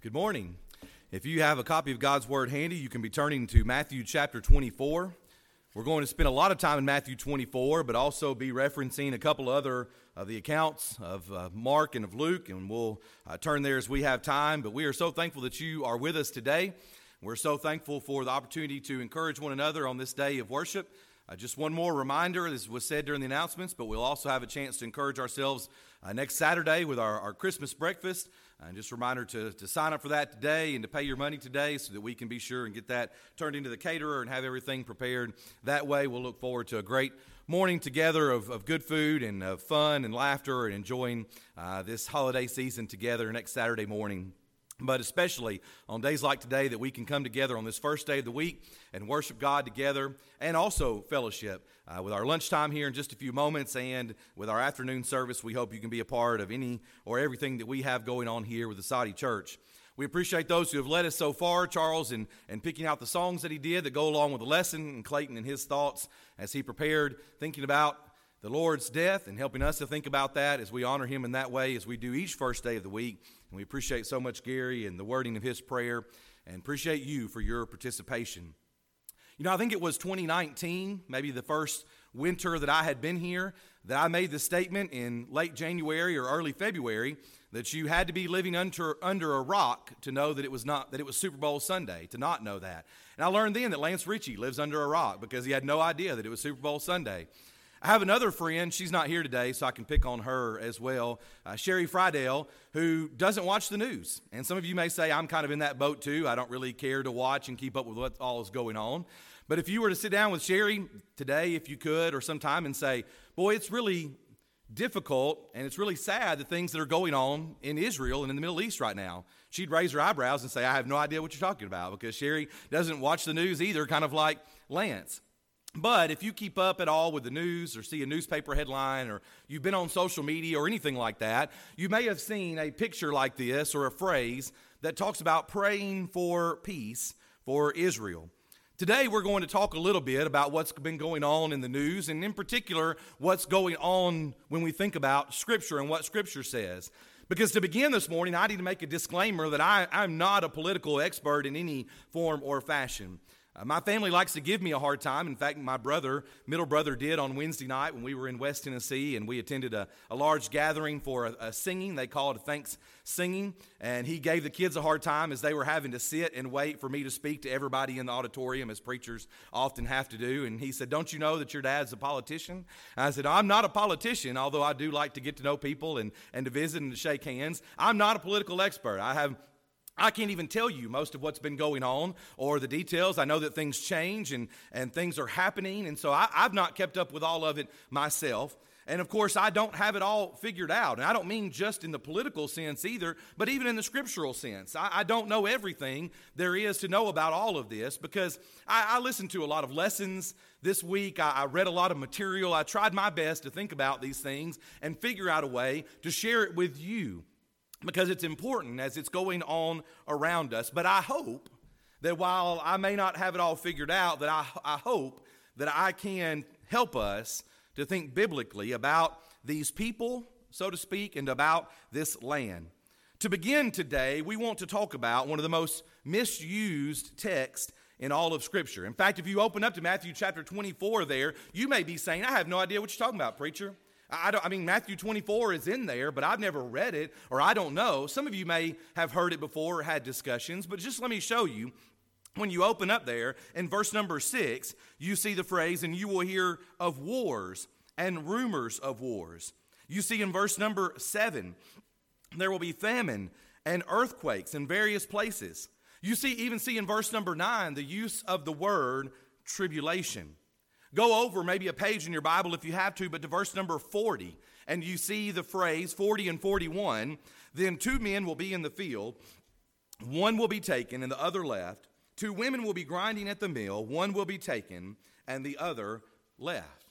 Good morning. If you have a copy of God's Word handy, you can be turning to Matthew chapter 24. We're going to spend a lot of time in Matthew 24, but also be referencing a couple other of the accounts of Mark and of Luke, and we'll turn there as we have time. But we are so thankful that you are with us today. We're so thankful for the opportunity to encourage one another on this day of worship. Just one more reminder, this was said during the announcements, but we'll also have a chance to encourage ourselves next Saturday with our Christmas breakfast. And just a reminder to sign up for that today and to pay your money today so that we can be sure and get that turned into the caterer and have everything prepared. That way we'll look forward to a great morning together of good food and of fun and laughter and enjoying this holiday season together next Saturday morning. But especially on days like today that we can come together on this first day of the week and worship God together and also fellowship with our lunchtime here in just a few moments and with our afternoon service. We hope you can be a part of any or everything that we have going on here with the Soddy Church. We appreciate those who have led us so far, Charles, and picking out the songs that he did that go along with the lesson, and Clayton and his thoughts as he prepared, thinking about the Lord's death and helping us to think about that as we honor him in that way as we do each first day of the week. And we appreciate so much Gary and the wording of his prayer and appreciate you for your participation. You know, I think it was 2019, maybe the first winter that I had been here, that I made the statement in late January or early February that you had to be living under a rock to know that it was Super Bowl Sunday, to not know that. And I learned then that Lance Ritchie lives under a rock because he had no idea that it was Super Bowl Sunday. I have another friend, she's not here today, so I can pick on her as well, Sherry Friedel, who doesn't watch the news. And some of you may say, I'm kind of in that boat too. I don't really care to watch and keep up with what all is going on. But if you were to sit down with Sherry today, if you could, or sometime, and say, boy, it's really difficult and it's really sad the things that are going on in Israel and in the Middle East right now, she'd raise her eyebrows and say, I have no idea what you're talking about, because Sherry doesn't watch the news either, kind of like Lance. But if you keep up at all with the news or see a newspaper headline or you've been on social media or anything like that, you may have seen a picture like this or a phrase that talks about praying for peace for Israel. Today we're going to talk a little bit about what's been going on in the news, and in particular what's going on when we think about Scripture and what Scripture says. Because to begin this morning, I need to make a disclaimer that I'm not a political expert in any form or fashion. My family likes to give me a hard time. In fact, my middle brother did on Wednesday night when we were in West Tennessee, and we attended a large gathering for a singing. They call it thanks singing. And he gave the kids a hard time as they were having to sit and wait for me to speak to everybody in the auditorium, as preachers often have to do. And he said, don't you know that your dad's a politician? And I said, I'm not a politician, although I do like to get to know people and to visit and to shake hands. I'm not a political expert. I can't even tell you most of what's been going on or the details. I know that things change and things are happening, and so I've not kept up with all of it myself. And, of course, I don't have it all figured out. And I don't mean just in the political sense either, but even in the scriptural sense. I don't know everything there is to know about all of this, because I listened to a lot of lessons this week. I read a lot of material. I tried my best to think about these things and figure out a way to share it with you, because it's important as it's going on around us. But I hope that while I may not have it all figured out, that I hope that I can help us to think biblically about these people, so to speak, and about this land. To begin today, we want to talk about one of the most misused texts in all of Scripture. In fact, if you open up to Matthew chapter 24 there, you may be saying, I have no idea what you're talking about, preacher. I mean, Matthew 24 is in there, but I've never read it, or I don't know. Some of you may have heard it before or had discussions, but just let me show you. When you open up there, in verse number 6, you see the phrase, and you will hear of wars and rumors of wars. You see in verse number 7, there will be famine and earthquakes in various places. You see in verse number 9, the use of the word tribulation. Go over maybe a page in your Bible if you have to, but to verse number 40, and you see the phrase 40 and 41, then 2 men will be in the field, one will be taken and the other left, 2 women will be grinding at the mill, one will be taken and the other left.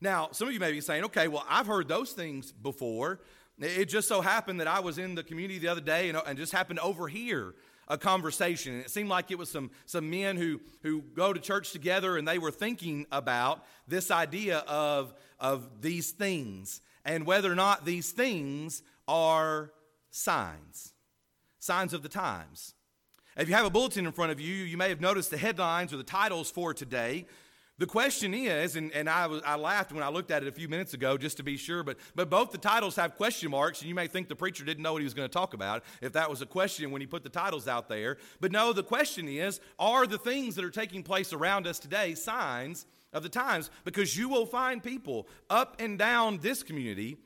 Now, some of you may be saying, okay, well, I've heard those things before. It just so happened that I was in the community the other day and just happened to overhear a conversation, and it seemed like it was some men who go to church together, and they were thinking about this idea of these things and whether or not these things are signs. signs of the times. If you have a bulletin in front of you, you may have noticed the headlines or the titles for today. The question is, and I laughed when I looked at it a few minutes ago just to be sure, but both the titles have question marks, and you may think the preacher didn't know what he was going to talk about if that was a question when he put the titles out there. But no, the question is, are the things that are taking place around us today signs of the times? Because you will find people up and down this community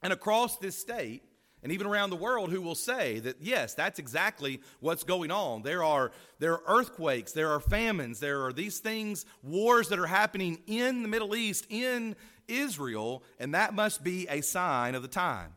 and across this state and even around the world who will say that, yes, that's exactly what's going on. There are earthquakes, there are famines, there are these things, wars that are happening in the Middle East, in Israel, and that must be a sign of the time.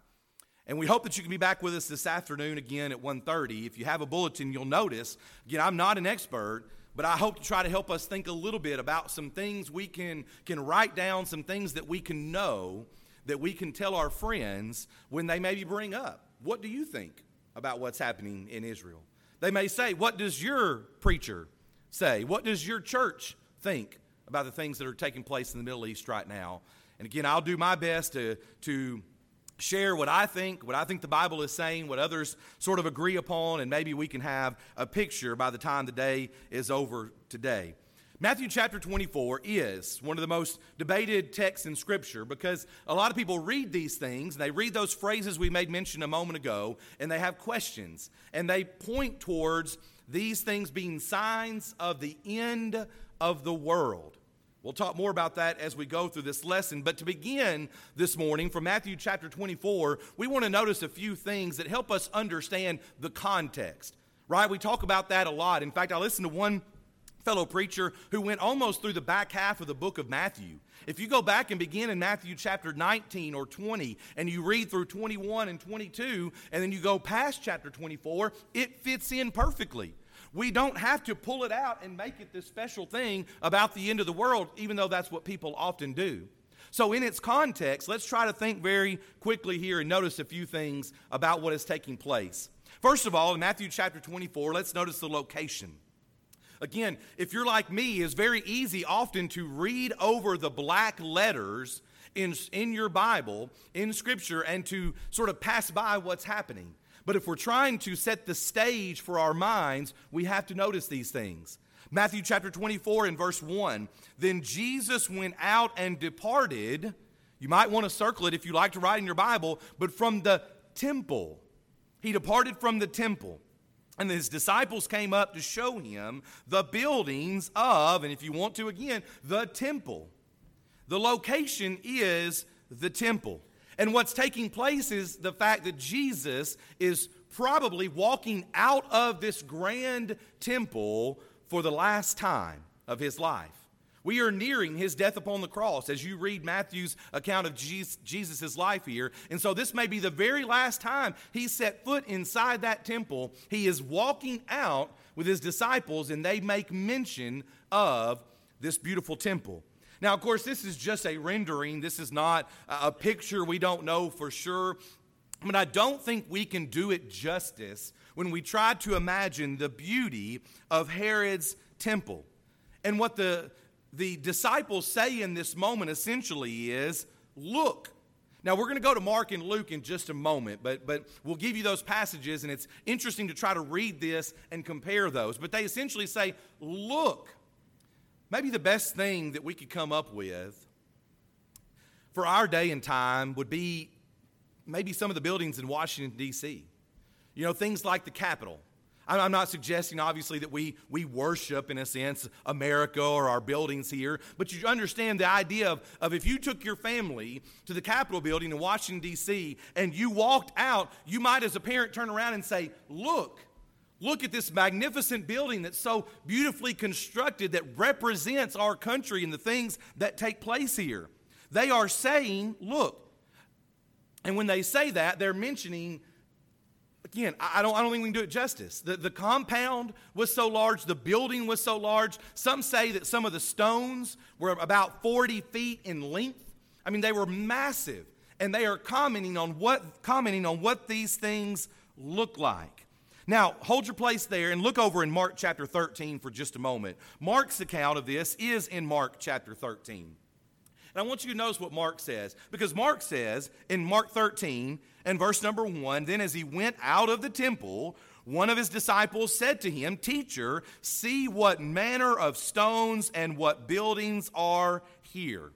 And we hope that you can be back with us this afternoon again at 1:30. If you have a bulletin, you'll notice, again, I'm not an expert, but I hope to try to help us think a little bit about some things we can write down, some things that we can know, that we can tell our friends when they maybe bring up, what do you think about what's happening in Israel? They may say, what does your preacher say? What does your church think about the things that are taking place in the Middle East right now? And again, I'll do my best to share what I think the Bible is saying, what others sort of agree upon, and maybe we can have a picture by the time the day is over today. Matthew chapter 24 is one of the most debated texts in Scripture because a lot of people read these things, and they read those phrases we made mention a moment ago, and they have questions, and they point towards these things being signs of the end of the world. We'll talk more about that as we go through this lesson, but to begin this morning from Matthew chapter 24, we want to notice a few things that help us understand the context, right? We talk about that a lot. In fact, I listened to one fellow preacher who went almost through the back half of the book of Matthew. If you go back and begin in Matthew chapter 19 or 20 and you read through 21 and 22 and then you go past chapter 24, it fits in perfectly. We don't have to pull it out and make it this special thing about the end of the world, even though that's what people often do. So in its context, let's try to think very quickly here and notice a few things about what is taking place. First of all, in Matthew chapter 24, let's notice the location. Again, if you're like me, it's very easy often to read over the black letters in your Bible, in Scripture, and to sort of pass by what's happening. But if we're trying to set the stage for our minds, we have to notice these things. Matthew chapter 24 and verse 1, then Jesus went out and departed. You might want to circle it if you like to write in your Bible, but from the temple. He departed from the temple. And his disciples came up to show him the buildings of, and if you want to again, the temple. The location is the temple. And what's taking place is the fact that Jesus is probably walking out of this grand temple for the last time of his life. We are nearing his death upon the cross as you read Matthew's account of Jesus' life here. And so this may be the very last time he set foot inside that temple. He is walking out with his disciples, and they make mention of this beautiful temple. Now, of course, this is just a rendering. This is not a picture. We don't know for sure. But I don't think we can do it justice when we try to imagine the beauty of Herod's temple. And what the disciples say in this moment essentially is, look. Now, we're going to go to Mark and Luke in just a moment, but we'll give you those passages, and it's interesting to try to read this and compare those. But they essentially say, look. Maybe the best thing that we could come up with for our day and time would be maybe some of the buildings in Washington, D.C. You know, things like the Capitol. I'm not suggesting, obviously, that we worship, in a sense, America or our buildings here. But you understand the idea of if you took your family to the Capitol building in Washington, D.C., and you walked out, you might as a parent turn around and say, look at this magnificent building that's so beautifully constructed that represents our country and the things that take place here. They are saying, look. And when they say that, they're mentioning, again, I don't think we can do it justice. The compound was so large. The building was so large. Some say that some of the stones were about 40 feet in length. I mean, they were massive. And they are commenting on what these things look like. Now, hold your place there and look over in Mark chapter 13 for just a moment. Mark's account of this is in Mark chapter 13. And I want you to notice what Mark says, because Mark says in Mark 13 and verse number 1, then as he went out of the temple, one of his disciples said to him, Teacher, see what manner of stones and what buildings are here.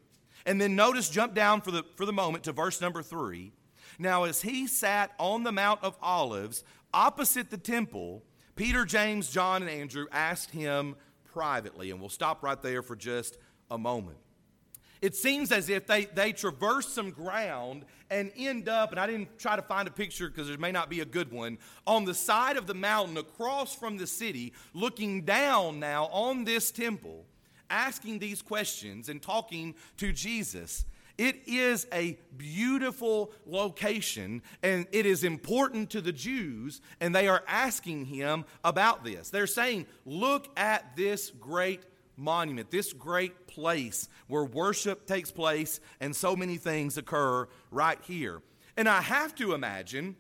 And then notice, jump down for the moment to verse number 3. Now, as he sat on the Mount of Olives opposite the temple, Peter, James, John, and Andrew asked him privately. And we'll stop right there for just a moment. It seems as if they traverse some ground and end up, and I didn't try to find a picture because there may not be a good one, on the side of the mountain across from the city, looking down now on this temple, asking these questions and talking to Jesus. It is a beautiful location, and it is important to the Jews, and they are asking him about this. They're saying, look at this great monument, this great place where worship takes place and so many things occur right here. And I have to imagine,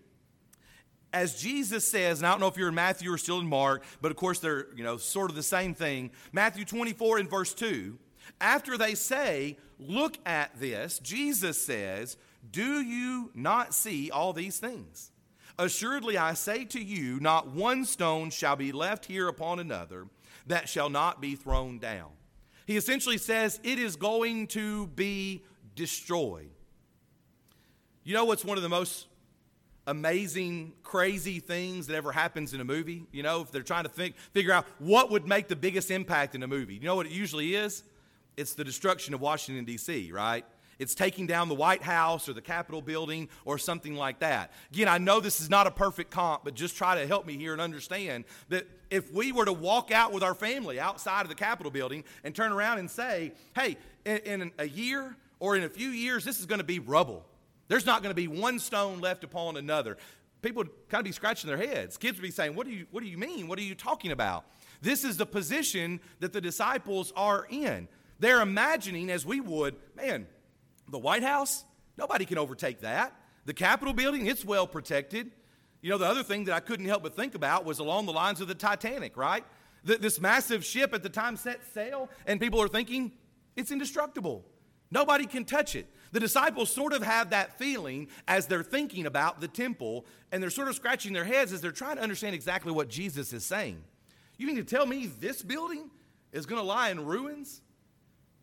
as Jesus says, and I don't know if you're in Matthew or still in Mark, but of course they're, sort of the same thing. Matthew 24 and verse 2, after they say, look at this, Jesus says, do you not see all these things? Assuredly, I say to you, not one stone shall be left here upon another that shall not be thrown down. He essentially says it is going to be destroyed. You know what's one of the most amazing, crazy things that ever happens in a movie? If they're trying to figure out what would make the biggest impact in a movie. You know what it usually is? It's the destruction of Washington, D.C., right? It's taking down the White House or the Capitol building or something like that. Again, I know this is not a perfect comp, but just try to help me here and understand that if we were to walk out with our family outside of the Capitol building and turn around and say, hey, in a year or in a few years, this is going to be rubble. There's not going to be one stone left upon another. People would kind of be scratching their heads. Kids would be saying, what do you mean? What are you talking about? This is the position that the disciples are in. They're imagining, as we would, man, the White House, nobody can overtake that. The Capitol building, it's well protected. The other thing that I couldn't help but think about was along the lines of the Titanic, right? This massive ship at the time set sail, and people are thinking, it's indestructible. Nobody can touch it. The disciples sort of have that feeling as they're thinking about the temple, and they're sort of scratching their heads as they're trying to understand exactly what Jesus is saying. You mean to tell me this building is going to lie in ruins?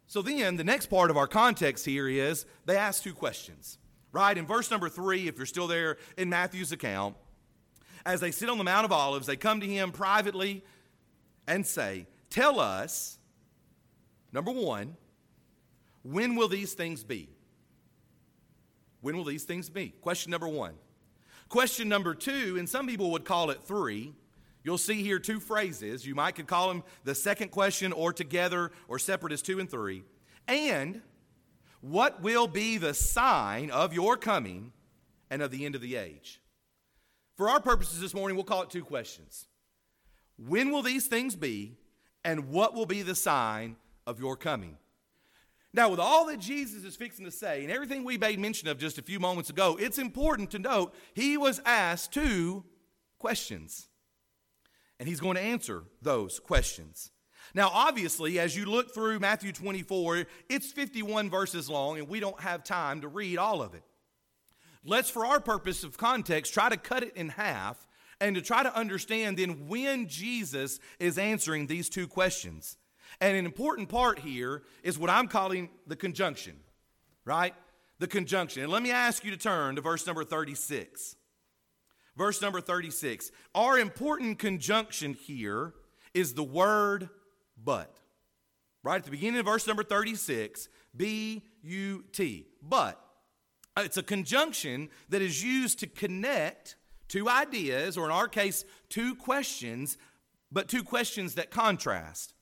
So then the next part of our context here is they ask two questions, right? In verse number 3, if you're still there in Matthew's account, as they sit on the Mount of Olives, they come to him privately and say, tell us, number 1, when will these things be? When will these things be? Question number 1. Question number 2, and some people would call it 3. You'll see here two phrases. You might could call them the second question or together or separate as 2 and 3. And what will be the sign of your coming and of the end of the age? For our purposes this morning, we'll call it 2 questions. When will these things be, and what will be the sign of your coming? Now, with all that Jesus is fixing to say and everything we made mention of just a few moments ago, it's important to note he was asked 2 questions. And he's going to answer those questions. Now, obviously, as you look through Matthew 24, it's 51 verses long, and we don't have time to read all of it. Let's, for our purpose of context, try to cut it in half and to try to understand then when Jesus is answering these 2 questions. And an important part here is what I'm calling the conjunction, right? The conjunction. And let me ask you to turn to verse number 36. Verse number 36, our important conjunction here is the word but. Right at the beginning of verse number 36, B-U-T, but. It's a conjunction that is used to connect 2 ideas, or in our case, 2 questions, but 2 questions that contrast.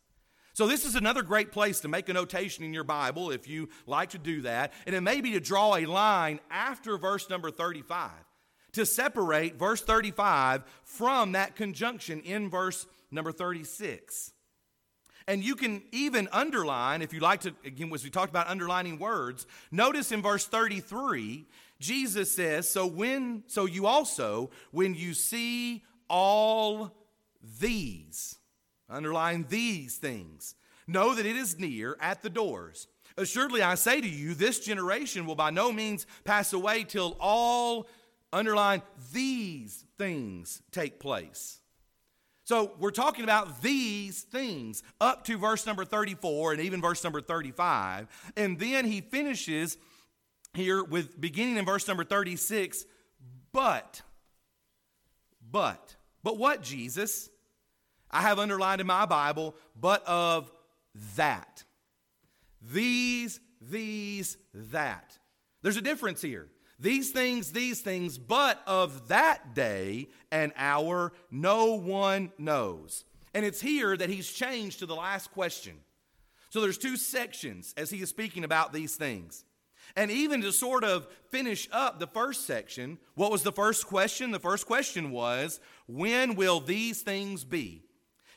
So this is another great place to make a notation in your Bible if you like to do that, and it may be to draw a line after verse number 35. To separate verse 35 from that conjunction in verse number 36. And you can even underline, if you like to, again, as we talked about underlining words, notice in verse 33, Jesus says, so you also, when you see all these, underline these things, know that it is near at the doors. Assuredly, I say to you, this generation will by no means pass away till all, underline, these things take place. So we're talking about these things up to verse number 34 and even verse number 35. And then he finishes here with beginning in verse number 36, but what, Jesus? I have underlined in my Bible, but of that. These, that. There's a difference here. These things, but of that day and hour, no one knows. And it's here that he's changed to the last question. So there's two sections as he is speaking about these things. And even to sort of finish up the first section, what was the first question? The first question was, when will these things be?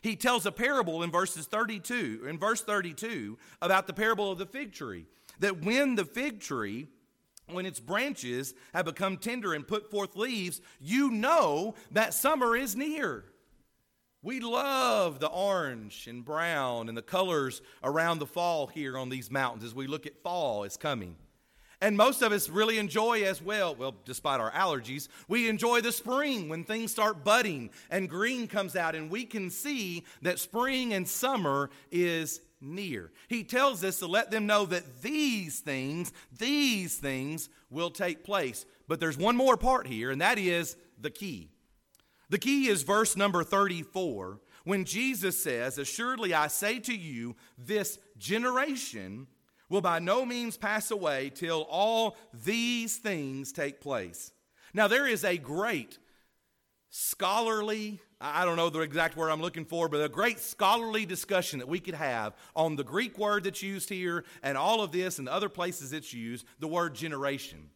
He tells a parable in verse 32 about the parable of the fig tree, that when the fig tree, when its branches have become tender and put forth leaves, you know that summer is near. We love the orange and brown and the colors around the fall here on these mountains as we look at fall is coming. And most of us really enjoy as well, despite our allergies, we enjoy the spring when things start budding and green comes out and we can see that spring and summer is near. He tells us to let them know that these things will take place. But there's one more part here, and that is the key. The key is verse number 34, when Jesus says, assuredly I say to you, this generation will by no means pass away till all these things take place. Now there is a great scholarly, I don't know the exact word I'm looking for, but a great scholarly discussion that we could have on the Greek word that's used here and all of this and the other places it's used, the word generation.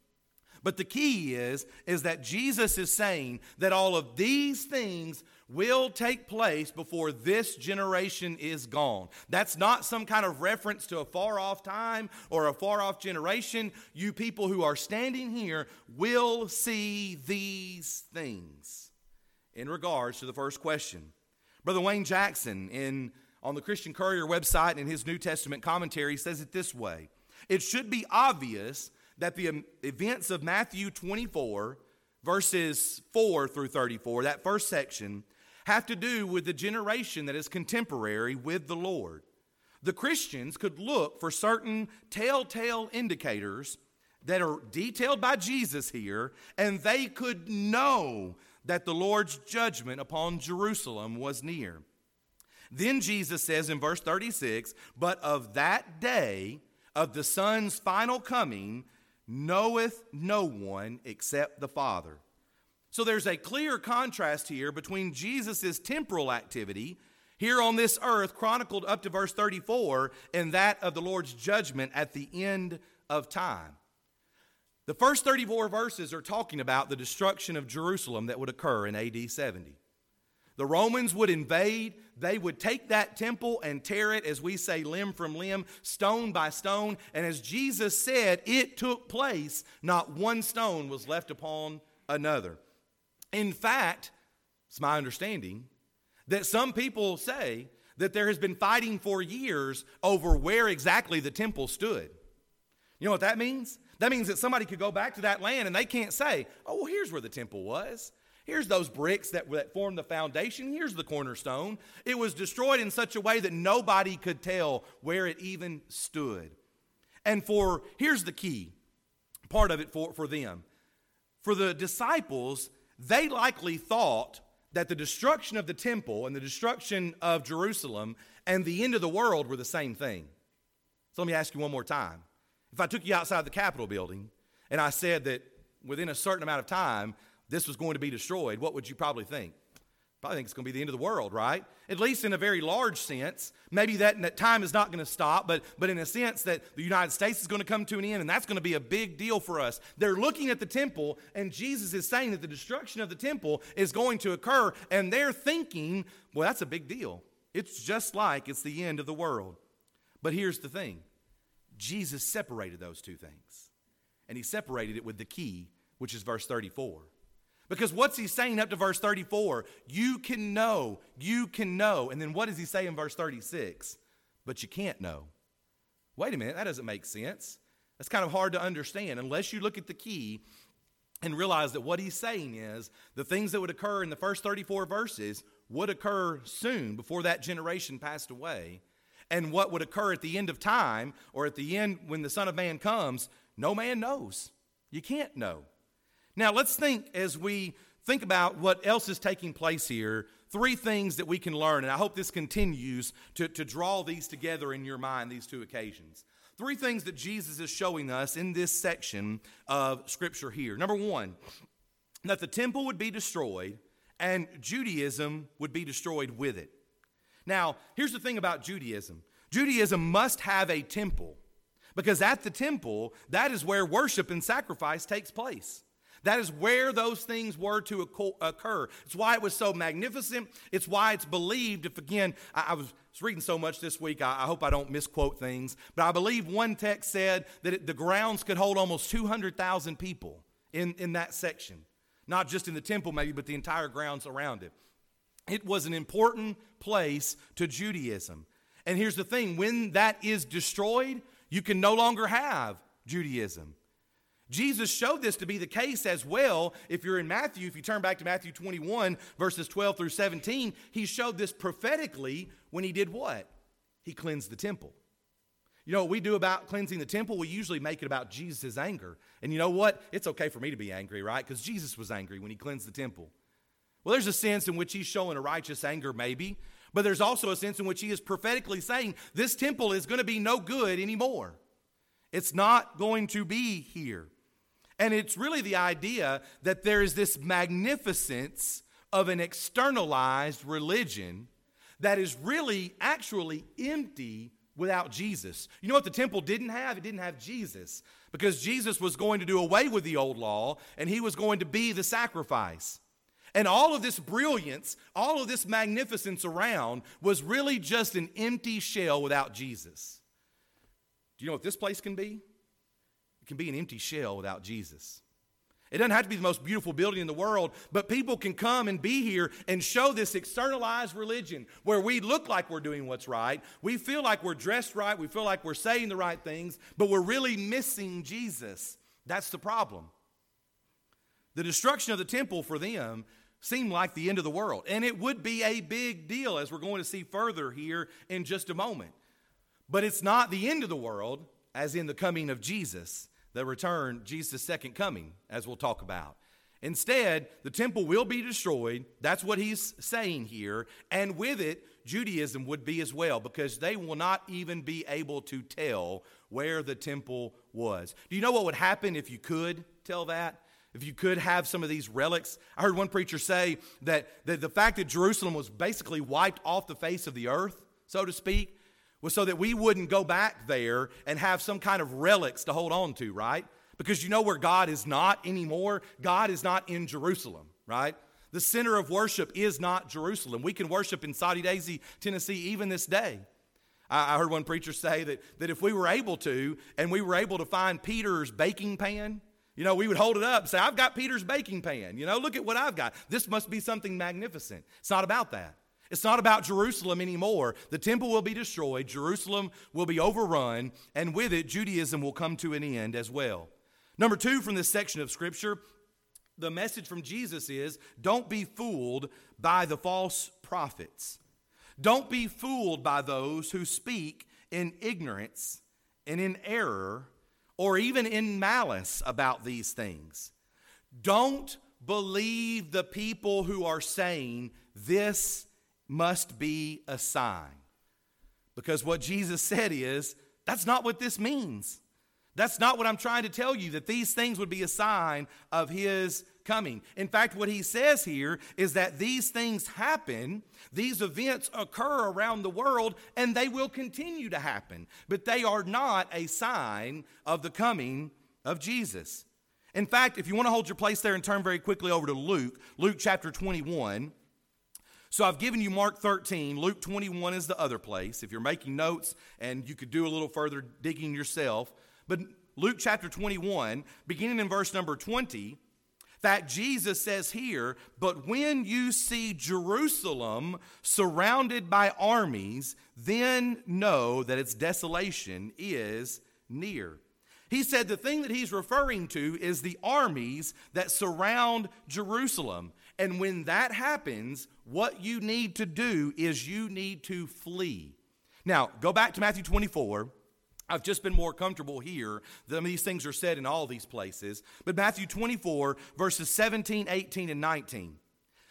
But the key is that Jesus is saying that all of these things will take place before this generation is gone. That's not some kind of reference to a far-off time or a far-off generation. You people who are standing here will see these things in regards to the first question. Brother Wayne Jackson on the Christian Courier website and in his New Testament commentary says it this way. It should be obvious that the events of Matthew 24, verses 4 through 34, that first section, have to do with the generation that is contemporary with the Lord. The Christians could look for certain telltale indicators that are detailed by Jesus here, and they could know that the Lord's judgment upon Jerusalem was near. Then Jesus says in verse 36, but of that day of the Son's final coming, knoweth no one except the Father. So there's a clear contrast here between Jesus' temporal activity here on this earth, chronicled up to verse 34, and that of the Lord's judgment at the end of time. The first 34 verses are talking about the destruction of Jerusalem that would occur in AD 70. The Romans would invade. They would take that temple and tear it, as we say, limb from limb, stone by stone. And as Jesus said, it took place. Not one stone was left upon another. In fact, it's my understanding that some people say that there has been fighting for years over where exactly the temple stood. You know what that means? That means that somebody could go back to that land and they can't say, oh, well, here's where the temple was. Here's those bricks that formed the foundation. Here's the cornerstone. It was destroyed in such a way that nobody could tell where it even stood. And here's the key part of it for them. For the disciples, they likely thought that the destruction of the temple and the destruction of Jerusalem and the end of the world were the same thing. So let me ask you one more time. If I took you outside the Capitol building and I said that within a certain amount of time, this was going to be destroyed, what would you probably think? Probably think it's going to be the end of the world, right? At least in a very large sense. Maybe that time is not going to stop, but in a sense that the United States is going to come to an end, and that's going to be a big deal for us. They're looking at the temple, and Jesus is saying that the destruction of the temple is going to occur, and they're thinking, well, that's a big deal. It's just like it's the end of the world. But here's the thing. Jesus separated those two things, and he separated it with the key, which is verse 34. Because what's he saying up to verse 34? You can know. And then what does he say in verse 36? But you can't know. Wait a minute, that doesn't make sense. That's kind of hard to understand unless you look at the key and realize that what he's saying is the things that would occur in the first 34 verses would occur soon before that generation passed away. And what would occur at the end of time or at the end when the Son of Man comes, no man knows. You can't know. Now, let's think as we think about what else is taking place here, three things that we can learn, and I hope this continues to draw these together in your mind, these two occasions. Three things that Jesus is showing us in this section of Scripture here. Number one, that the temple would be destroyed and Judaism would be destroyed with it. Now, here's the thing about Judaism. Judaism must have a temple because at the temple, that is where worship and sacrifice takes place. That is where those things were to occur. It's why it was so magnificent. It's why it's believed, if again, I was reading so much this week, I hope I don't misquote things, but I believe one text said that the grounds could hold almost 200,000 people in that section. Not just in the temple maybe, but the entire grounds around it. It was an important place to Judaism. And here's the thing, when that is destroyed, you can no longer have Judaism. Jesus showed this to be the case as well. If you're in Matthew, if you turn back to Matthew 21, verses 12 through 17, he showed this prophetically when he did what? He cleansed the temple. You know what we do about cleansing the temple? We usually make it about Jesus' anger. And you know what? It's okay for me to be angry, right? Because Jesus was angry when he cleansed the temple. Well, there's a sense in which he's showing a righteous anger maybe, but there's also a sense in which he is prophetically saying this temple is going to be no good anymore. It's not going to be here. And it's really the idea that there is this magnificence of an externalized religion that is really actually empty without Jesus. You know what the temple didn't have? It didn't have Jesus, because Jesus was going to do away with the old law and he was going to be the sacrifice. And all of this brilliance, all of this magnificence around was really just an empty shell without Jesus. Do you know what this place can be? It can be an empty shell without Jesus. It doesn't have to be the most beautiful building in the world, but people can come and be here and show this externalized religion where we look like we're doing what's right, we feel like we're dressed right, we feel like we're saying the right things, but we're really missing Jesus. That's the problem. The destruction of the temple for them seemed like the end of the world, and it would be a big deal as we're going to see further here in just a moment. But it's not the end of the world, as in the coming of Jesus, the return, Jesus' second coming, as we'll talk about. Instead, the temple will be destroyed. That's what he's saying here. And with it, Judaism would be as well, because they will not even be able to tell where the temple was. Do you know what would happen if you could tell that? If you could have some of these relics? I heard one preacher say that the fact that Jerusalem was basically wiped off the face of the earth, so to speak, was so that we wouldn't go back there and have some kind of relics to hold on to, right? Because you know where God is not anymore? God is not in Jerusalem, right? The center of worship is not Jerusalem. We can worship in Soddy Daisy, Tennessee, even this day. I heard one preacher say that if we were able to, and we were able to find Peter's baking pan, you know, we would hold it up and say, I've got Peter's baking pan. You know, look at what I've got. This must be something magnificent. It's not about that. It's not about Jerusalem anymore. The temple will be destroyed. Jerusalem will be overrun. And with it, Judaism will come to an end as well. Number two from this section of Scripture, the message from Jesus is, don't be fooled by the false prophets. Don't be fooled by those who speak in ignorance and in error or even in malice about these things. Don't believe the people who are saying this must be a sign. Because what Jesus said is, that's not what this means. That's not what I'm trying to tell you, that these things would be a sign of his coming. In fact, what he says here is that these things happen, these events occur around the world, and they will continue to happen. But they are not a sign of the coming of Jesus. In fact, if you want to hold your place there and turn very quickly over to Luke chapter 21. So I've given you Mark 13, Luke 21 is the other place. If you're making notes, and you could do a little further digging yourself. But Luke chapter 21, beginning in verse number 20, that Jesus says here, but when you see Jerusalem surrounded by armies, then know that its desolation is near. He said the thing that he's referring to is the armies that surround Jerusalem. And when that happens, what you need to do is you need to flee. Now, go back to Matthew 24. I've just been more comfortable here. These things are said in all these places. But Matthew 24, verses 17, 18, and 19.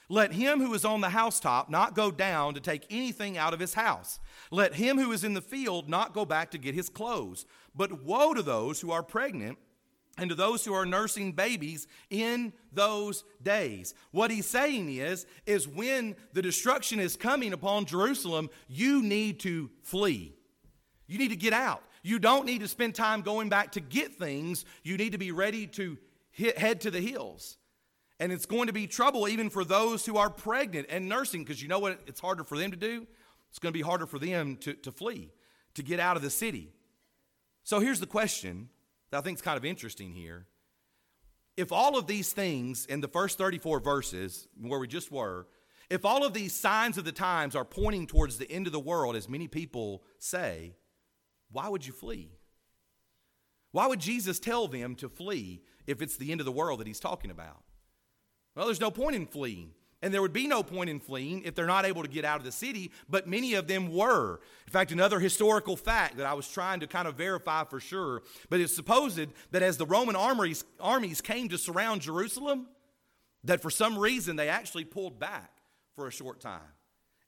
Let him who is on the housetop not go down to take anything out of his house. Let him who is in the field not go back to get his clothes. But woe to those who are pregnant and to those who are nursing babies in those days. What he's saying is when the destruction is coming upon Jerusalem, you need to flee. You need to get out. You don't need to spend time going back to get things. You need to be ready to head to the hills. And it's going to be trouble even for those who are pregnant and nursing, because you know what it's harder for them to do? It's going to be harder for them to flee, to get out of the city. So here's the question that I think is kind of interesting here. If all of these things in the first 34 verses, where we just were, if all of these signs of the times are pointing towards the end of the world, as many people say, why would you flee? Why would Jesus tell them to flee if it's the end of the world that he's talking about? Well, there's no point in fleeing. And there would be no point in fleeing if they're not able to get out of the city, but many of them were. In fact, another historical fact that I was trying to kind of verify for sure, but it's supposed that as the Roman armies came to surround Jerusalem, that for some reason they actually pulled back for a short time,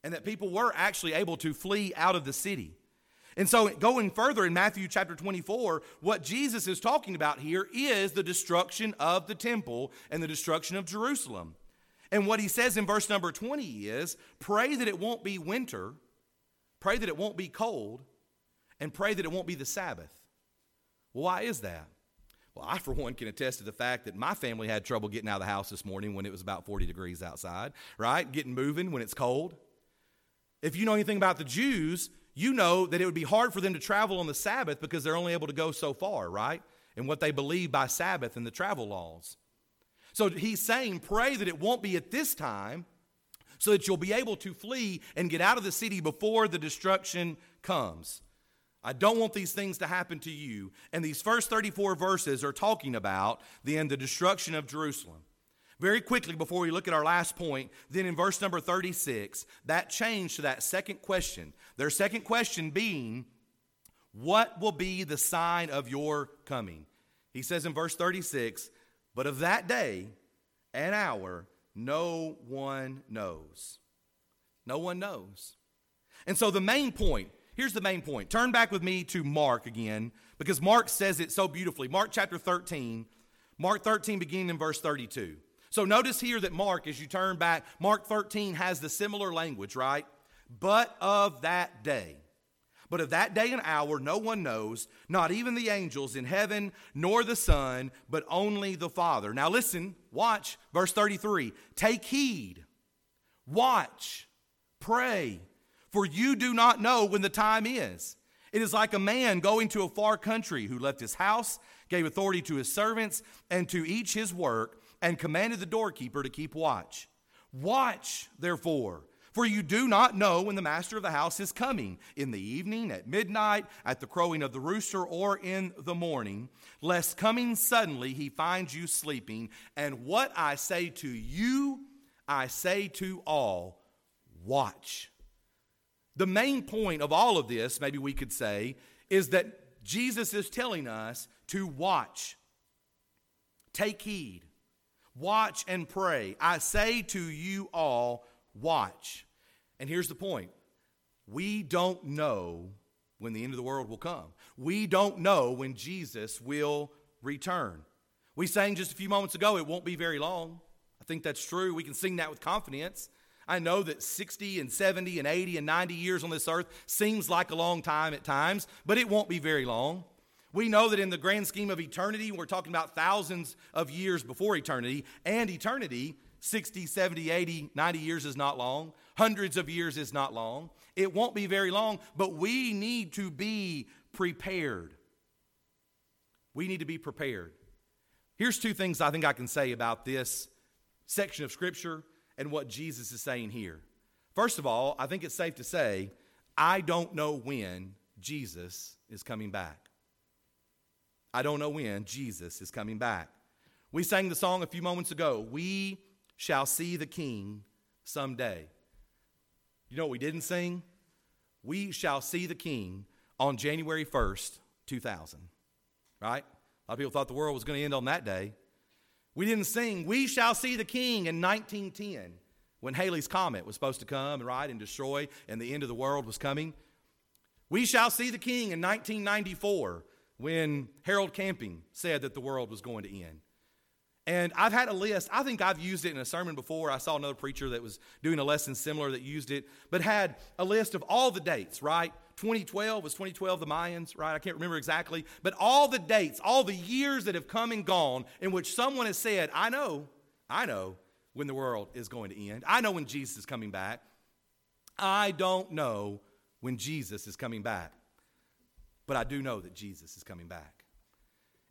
and that people were actually able to flee out of the city. And so going further in Matthew chapter 24, what Jesus is talking about here is the destruction of the temple and the destruction of Jerusalem. And what he says in verse number 20 is, pray that it won't be winter, pray that it won't be cold, and pray that it won't be the Sabbath. Well, why is that? Well, I, for one, can attest to the fact that my family had trouble getting out of the house this morning when it was about 40 degrees outside, right? Getting moving when it's cold. If you know anything about the Jews, you know that it would be hard for them to travel on the Sabbath because they're only able to go so far, right? And what they believe by Sabbath and the travel laws. So he's saying, pray that it won't be at this time so that you'll be able to flee and get out of the city before the destruction comes. I don't want these things to happen to you. And these first 34 verses are talking about, then, the destruction of Jerusalem. Very quickly, before we look at our last point, then in verse number 36, that changed to that second question. Their second question being, what will be the sign of your coming? He says in verse 36, but of that day and hour, no one knows. No one knows. And so the main point, here's the main point. Turn back with me to Mark again, because Mark says it so beautifully. Mark chapter 13, Mark 13 beginning in verse 32. So notice here that Mark, as you turn back, Mark 13 has the similar language, right? But of that day and hour, no one knows, not even the angels in heaven, nor the Son, but only the Father. Now listen, watch, verse 33. Take heed, watch, pray, for you do not know when the time is. It is like a man going to a far country who left his house, gave authority to his servants, and to each his work, and commanded the doorkeeper to keep watch. Watch, therefore, for you do not know when the master of the house is coming, in the evening, at midnight, at the crowing of the rooster, or in the morning, lest coming suddenly he finds you sleeping. And what I say to you, I say to all, watch. The main point of all of this, maybe we could say, is that Jesus is telling us to watch. Take heed. Watch and pray. I say to you all, watch. And here's the point. We don't know when the end of the world will come. We don't know when Jesus will return. We sang just a few moments ago, it won't be very long. I think that's true. We can sing that with confidence. I know that 60 and 70 and 80 and 90 years on this earth seems like a long time at times, but it won't be very long. We know that in the grand scheme of eternity, we're talking about thousands of years before eternity, and eternity, 60, 70, 80, 90 years is not long. Hundreds of years is not long. It won't be very long, but we need to be prepared. We need to be prepared. Here's two things I think I can say about this section of Scripture and what Jesus is saying here. First of all, I think it's safe to say, I don't know when Jesus is coming back. I don't know when Jesus is coming back. We sang the song a few moments ago, we shall see the King someday. You know what we didn't sing? We shall see the King on January 1st, 2000, right? A lot of people thought the world was going to end on that day. We didn't sing, we shall see the King in 1910 when Halley's Comet was supposed to come, right, and destroy, and the end of the world was coming. We shall see the King in 1994 when Harold Camping said that the world was going to end. And I've had a list. I think I've used it in a sermon before. I saw another preacher that was doing a lesson similar that used it, but had a list of all the dates, right? 2012 the Mayans, right? I can't remember exactly. But all the dates, all the years that have come and gone in which someone has said, I know when the world is going to end. I know when Jesus is coming back. I don't know when Jesus is coming back, but I do know that Jesus is coming back.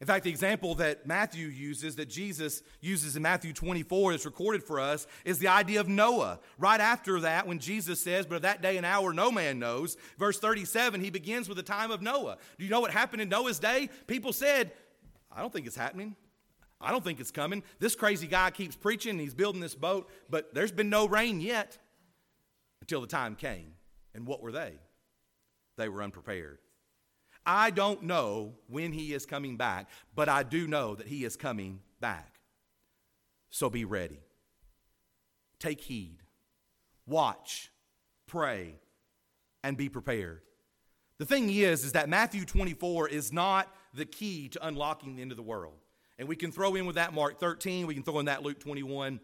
In fact, the example that Matthew uses, that Jesus uses in Matthew 24 that's recorded for us, is the idea of Noah. Right after that, when Jesus says, but of that day and hour no man knows, verse 37, he begins with the time of Noah. Do you know what happened in Noah's day? People said, I don't think it's happening. I don't think it's coming. This crazy guy keeps preaching, and he's building this boat, but there's been no rain yet until the time came. And what were they? They were unprepared. I don't know when he is coming back, but I do know that he is coming back. So be ready. Take heed. Watch. Pray. And be prepared. The thing is that Matthew 24 is not the key to unlocking the end of the world. And we can throw in with that Mark 13. We can throw in that Luke 21.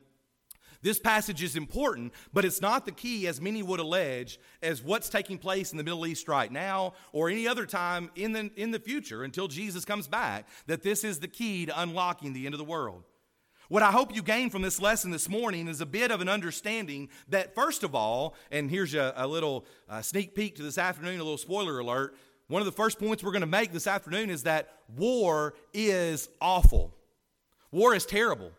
This passage is important, but it's not the key, as many would allege, as what's taking place in the Middle East right now or any other time in the future until Jesus comes back, that this is the key to unlocking the end of the world. What I hope you gain from this lesson this morning is a bit of an understanding that, first of all, and here's a little sneak peek to this afternoon, a little spoiler alert, one of the first points we're going to make this afternoon is that war is awful. War is terrible.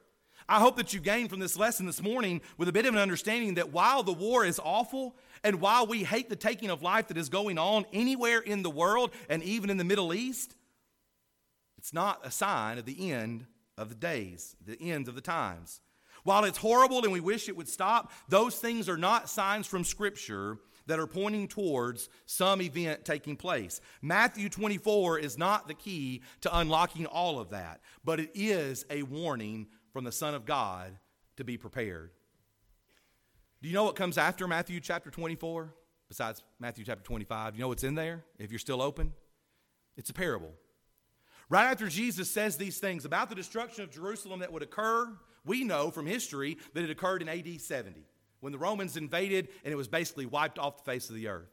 I hope that you gain from this lesson this morning with a bit of an understanding that while the war is awful and while we hate the taking of life that is going on anywhere in the world and even in the Middle East, it's not a sign of the end of the days, the end of the times. While it's horrible and we wish it would stop, those things are not signs from Scripture that are pointing towards some event taking place. Matthew 24 is not the key to unlocking all of that, but it is a warning from the Son of God to be prepared. Do you know what comes after Matthew chapter 24? Besides Matthew chapter 25, do you know what's in there if you're still open? It's a parable. Right after Jesus says these things about the destruction of Jerusalem that would occur, we know from history that it occurred in AD 70 when the Romans invaded and it was basically wiped off the face of the earth.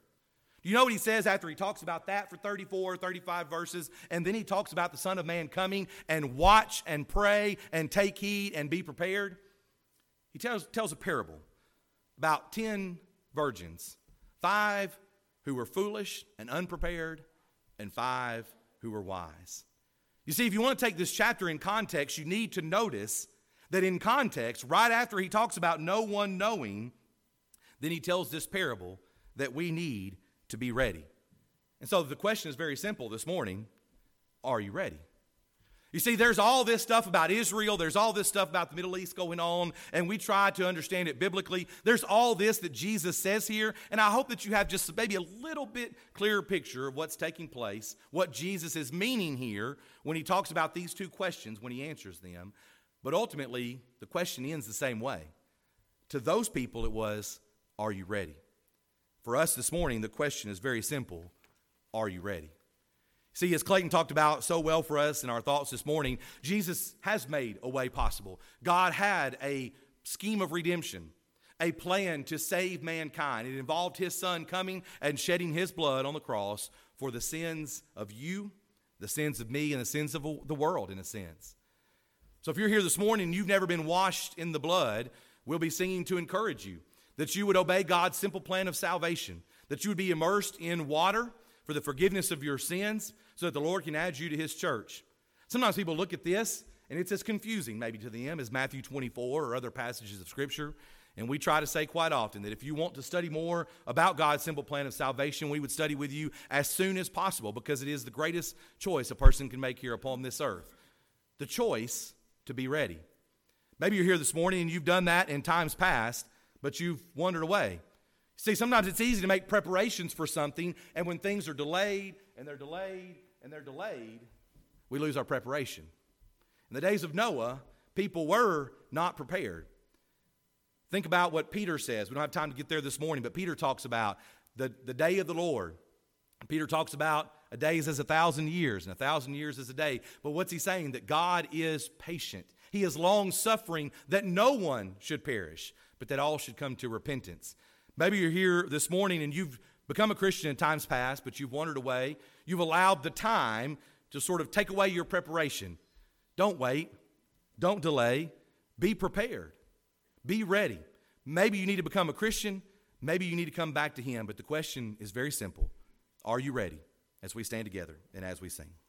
Do you know what he says after he talks about that for 34 or 35 verses? And then he talks about the Son of Man coming and watch and pray and take heed and be prepared. He tells a parable about 10 virgins, 5 who were foolish and unprepared and 5 who were wise. You see, if you want to take this chapter in context, you need to notice that in context, right after he talks about no one knowing, then he tells this parable that we need to be ready. And so the question is very simple this morning. Are you ready? You see, there's all this stuff about Israel. There's all this stuff about the Middle East going on, and we try to understand it biblically. There's all this that Jesus says here, and I hope that you have just maybe a little bit clearer picture of what's taking place, what Jesus is meaning here when he talks about these two questions, when he answers them. But ultimately, the question ends the same way. To those people, it was, are you ready? For us this morning, the question is very simple. Are you ready? See, as Clayton talked about so well for us in our thoughts this morning, Jesus has made a way possible. God had a scheme of redemption, a plan to save mankind. It involved his Son coming and shedding his blood on the cross for the sins of you, the sins of me, and the sins of the world, in a sense. So if you're here this morning and you've never been washed in the blood, we'll be singing to encourage you that you would obey God's simple plan of salvation, that you would be immersed in water for the forgiveness of your sins so that the Lord can add you to his church. Sometimes people look at this and it's as confusing maybe to them as Matthew 24 or other passages of Scripture. And we try to say quite often that if you want to study more about God's simple plan of salvation, we would study with you as soon as possible, because it is the greatest choice a person can make here upon this earth, the choice to be ready. Maybe you're here this morning and you've done that in times past, but you've wandered away. See, sometimes it's easy to make preparations for something, and when things are delayed and they're delayed and they're delayed, we lose our preparation. In the days of Noah, people were not prepared. Think about what Peter says. We don't have time to get there this morning, but Peter talks about the day of the Lord. Peter talks about a day is as 1,000 years, and 1,000 years is a day. But what's he saying? That God is patient. He is long-suffering, that no one should perish, but that all should come to repentance. Maybe you're here this morning and you've become a Christian in times past, but you've wandered away. You've allowed the time to sort of take away your preparation. Don't wait. Don't delay. Be prepared. Be ready. Maybe you need to become a Christian. Maybe you need to come back to Him. But the question is very simple. Are you ready? As we stand together and as we sing.